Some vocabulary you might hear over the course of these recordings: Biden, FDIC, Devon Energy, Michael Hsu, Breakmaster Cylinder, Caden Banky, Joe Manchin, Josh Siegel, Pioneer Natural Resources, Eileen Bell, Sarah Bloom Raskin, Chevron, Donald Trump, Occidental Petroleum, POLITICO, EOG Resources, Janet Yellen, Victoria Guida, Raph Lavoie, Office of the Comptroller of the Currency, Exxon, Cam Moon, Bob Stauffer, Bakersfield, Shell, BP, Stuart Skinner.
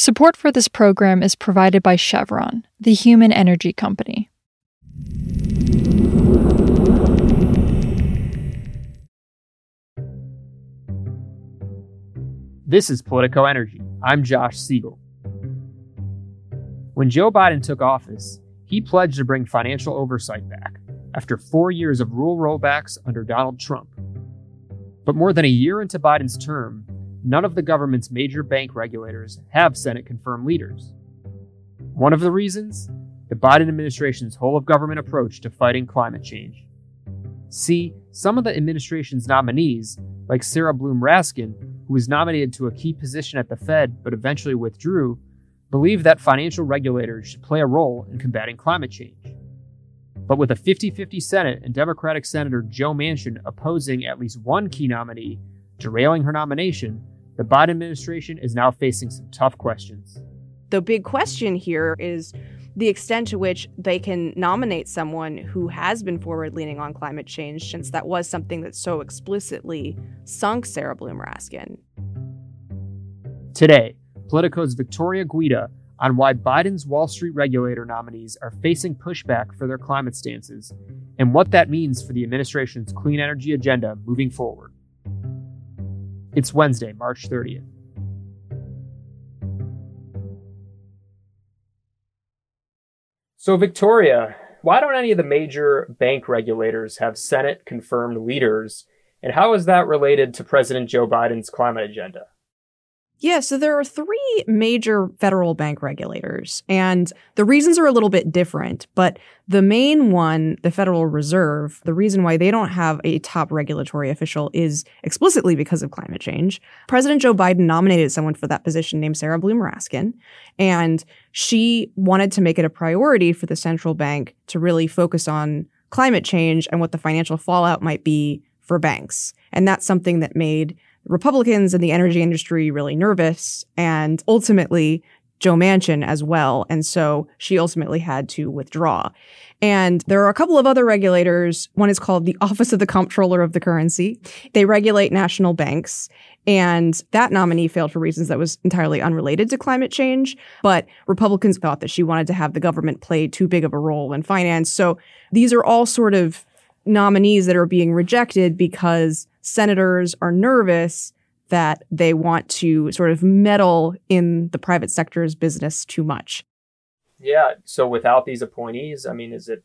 Support for this program is provided by Chevron, the human energy company. This is Politico Energy. I'm Josh Siegel. When Joe Biden took office, he pledged to bring financial oversight back after 4 years of rule rollbacks under Donald Trump. But more than a year into Biden's term, none of the government's major bank regulators have Senate-confirmed leaders. One of the reasons? The Biden administration's whole-of-government approach to fighting climate change. See, some of the administration's nominees, like Sarah Bloom Raskin, who was nominated to a key position at the Fed but eventually withdrew, believe that financial regulators should play a role in combating climate change. But with a 50-50 Senate and Democratic Senator Joe Manchin opposing at least one key nominee, derailing her nomination, the Biden administration is now facing some tough questions. The big question here is the extent to which they can nominate someone who has been forward-leaning on climate change, since that was something that so explicitly sunk Sarah Bloom Raskin. Today, Politico's Victoria Guida on why Biden's Wall Street regulator nominees are facing pushback for their climate stances and what that means for the administration's clean energy agenda moving forward. It's Wednesday, March 30th. So, Victoria, why don't any of the major bank regulators have Senate-confirmed leaders, and how is that related to President Joe Biden's climate agenda? Yeah, so there are three major federal bank regulators, and the reasons are a little bit different. But the main one, the Federal Reserve, the reason why they don't have a top regulatory official is explicitly because of climate change. President Joe Biden nominated someone for that position named Sarah Bloom Raskin, and she wanted to make it a priority for the central bank to really focus on climate change and what the financial fallout might be for banks. And that's something that made Republicans in the energy industry really nervous, and ultimately Joe Manchin as well. And so she ultimately had to withdraw. And there are a couple of other regulators. One is called the Office of the Comptroller of the Currency. They regulate national banks. And that nominee failed for reasons that was entirely unrelated to climate change. But Republicans thought that she wanted to have the government play too big of a role in finance. So these are all sort of nominees that are being rejected because senators are nervous that they want to sort of meddle in the private sector's business too much. Yeah. So without these appointees, I mean, is it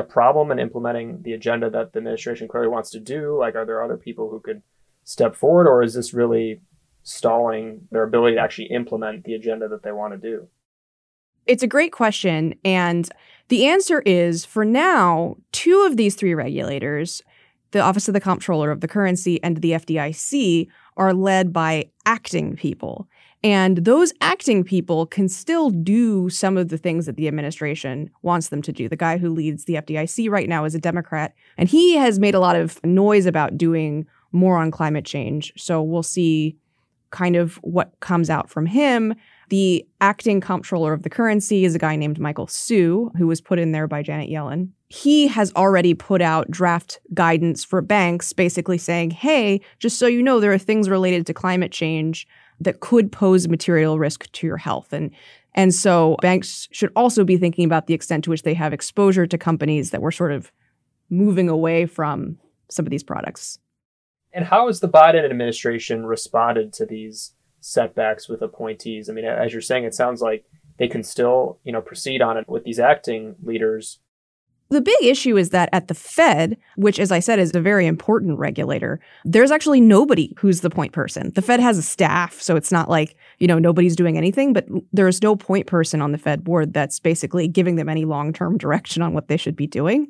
a problem in implementing the agenda that the administration clearly wants to do? Like, are there other people who could step forward, or is this really stalling their ability to actually implement the agenda that they want to do? It's a great question. And the answer is, for now, two of these three regulators, the Office of the Comptroller of the Currency and the FDIC, are led by acting people. And those acting people can still do some of the things that the administration wants them to do. The guy who leads the FDIC right now is a Democrat, and he has made a lot of noise about doing more on climate change. So we'll see kind of what comes out from him. The acting comptroller of the currency is a guy named Michael Hsu, who was put in there by Janet Yellen. He has already put out draft guidance for banks, basically saying, hey, just so you know, there are things related to climate change that could pose material risk to your health. And so banks should also be thinking about the extent to which they have exposure to companies that were sort of moving away from some of these products. And how has the Biden administration responded to these setbacks with appointees? I mean, as you're saying, it sounds like they can still, proceed on it with these acting leaders. The big issue is that at the Fed, which, as I said, is a very important regulator, there's actually nobody who's the point person. The Fed has a staff, so it's not like, nobody's doing anything, but there's no point person on the Fed board that's basically giving them any long-term direction on what they should be doing.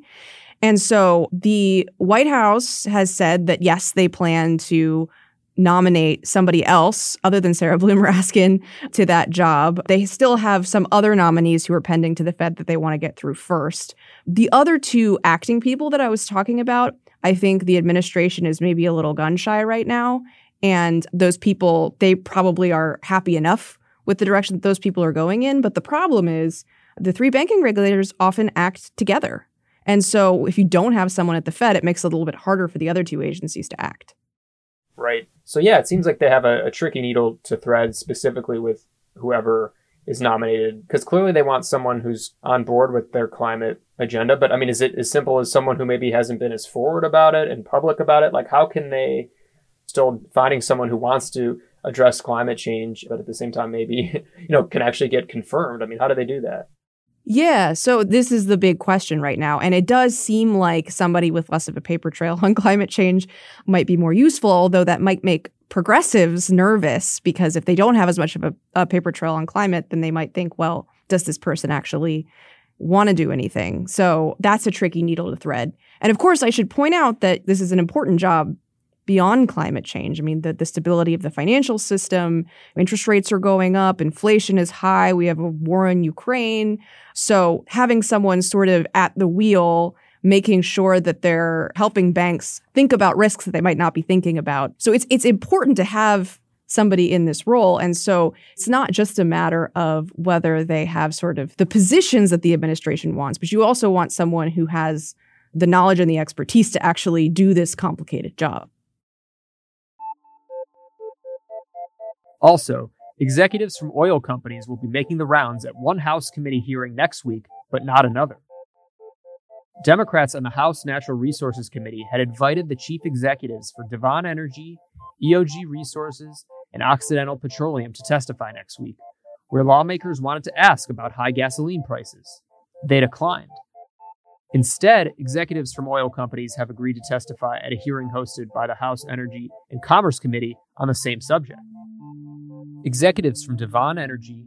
And so the White House has said that, yes, they plan to nominate somebody else other than Sarah Bloom Raskin to that job. They still have some other nominees who are pending to the Fed that they want to get through first. The other two acting people that I was talking about, I think the administration is maybe a little gun shy right now. And those people, they probably are happy enough with the direction that those people are going in. But the problem is the three banking regulators often act together. And so if you don't have someone at the Fed, it makes it a little bit harder for the other two agencies to act. Right. So, yeah, it seems like they have a tricky needle to thread, specifically with whoever is nominated, because clearly they want someone who's on board with their climate agenda. But I mean, is it as simple as someone who maybe hasn't been as forward about it and public about it? Like, how can they still finding someone who wants to address climate change, but at the same time, maybe, you know, can actually get confirmed? I mean, how do they do that? Yeah, so this is the big question right now. And it does seem like somebody with less of a paper trail on climate change might be more useful, although that might make progressives nervous, because if they don't have as much of a paper trail on climate, then they might think, well, does this person actually want to do anything? So that's a tricky needle to thread. And of course, I should point out that this is an important job beyond climate change. I mean, the stability of the financial system, interest rates are going up, inflation is high, we have a war in Ukraine. So having someone sort of at the wheel, making sure that they're helping banks think about risks that they might not be thinking about. So it's important to have somebody in this role. And so it's not just a matter of whether they have sort of the positions that the administration wants, but you also want someone who has the knowledge and the expertise to actually do this complicated job. Also, executives from oil companies will be making the rounds at one House committee hearing next week, but not another. Democrats on the House Natural Resources Committee had invited the chief executives for Devon Energy, EOG Resources, and Occidental Petroleum to testify next week, where lawmakers wanted to ask about high gasoline prices. They declined. Instead, executives from oil companies have agreed to testify at a hearing hosted by the House Energy and Commerce Committee on the same subject. Executives from Devon Energy,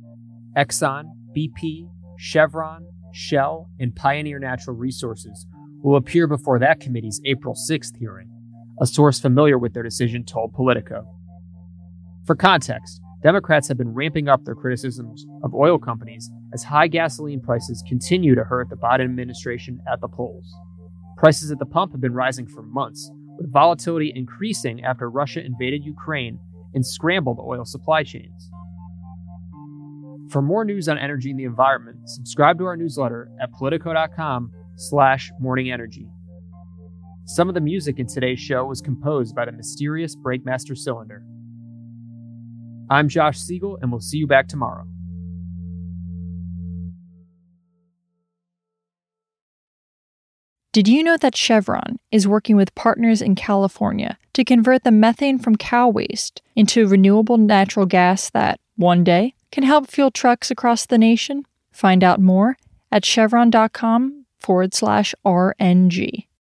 Exxon, BP, Chevron, Shell, and Pioneer Natural Resources will appear before that committee's April 6th hearing, a source familiar with their decision told POLITICO. For context, Democrats have been ramping up their criticisms of oil companies as high gasoline prices continue to hurt the Biden administration at the polls. Prices at the pump have been rising for months, with volatility increasing after Russia invaded Ukraine and scramble the oil supply chains. For more news on energy and the environment, subscribe to our newsletter at politico.com/morningenergy. Some of the music in today's show was composed by the mysterious Breakmaster Cylinder. I'm Josh Siegel, and we'll see you back tomorrow. Did you know that Chevron is working with partners in California to convert the methane from cow waste into renewable natural gas that, one day, can help fuel trucks across the nation? Find out more at chevron.com/RNG.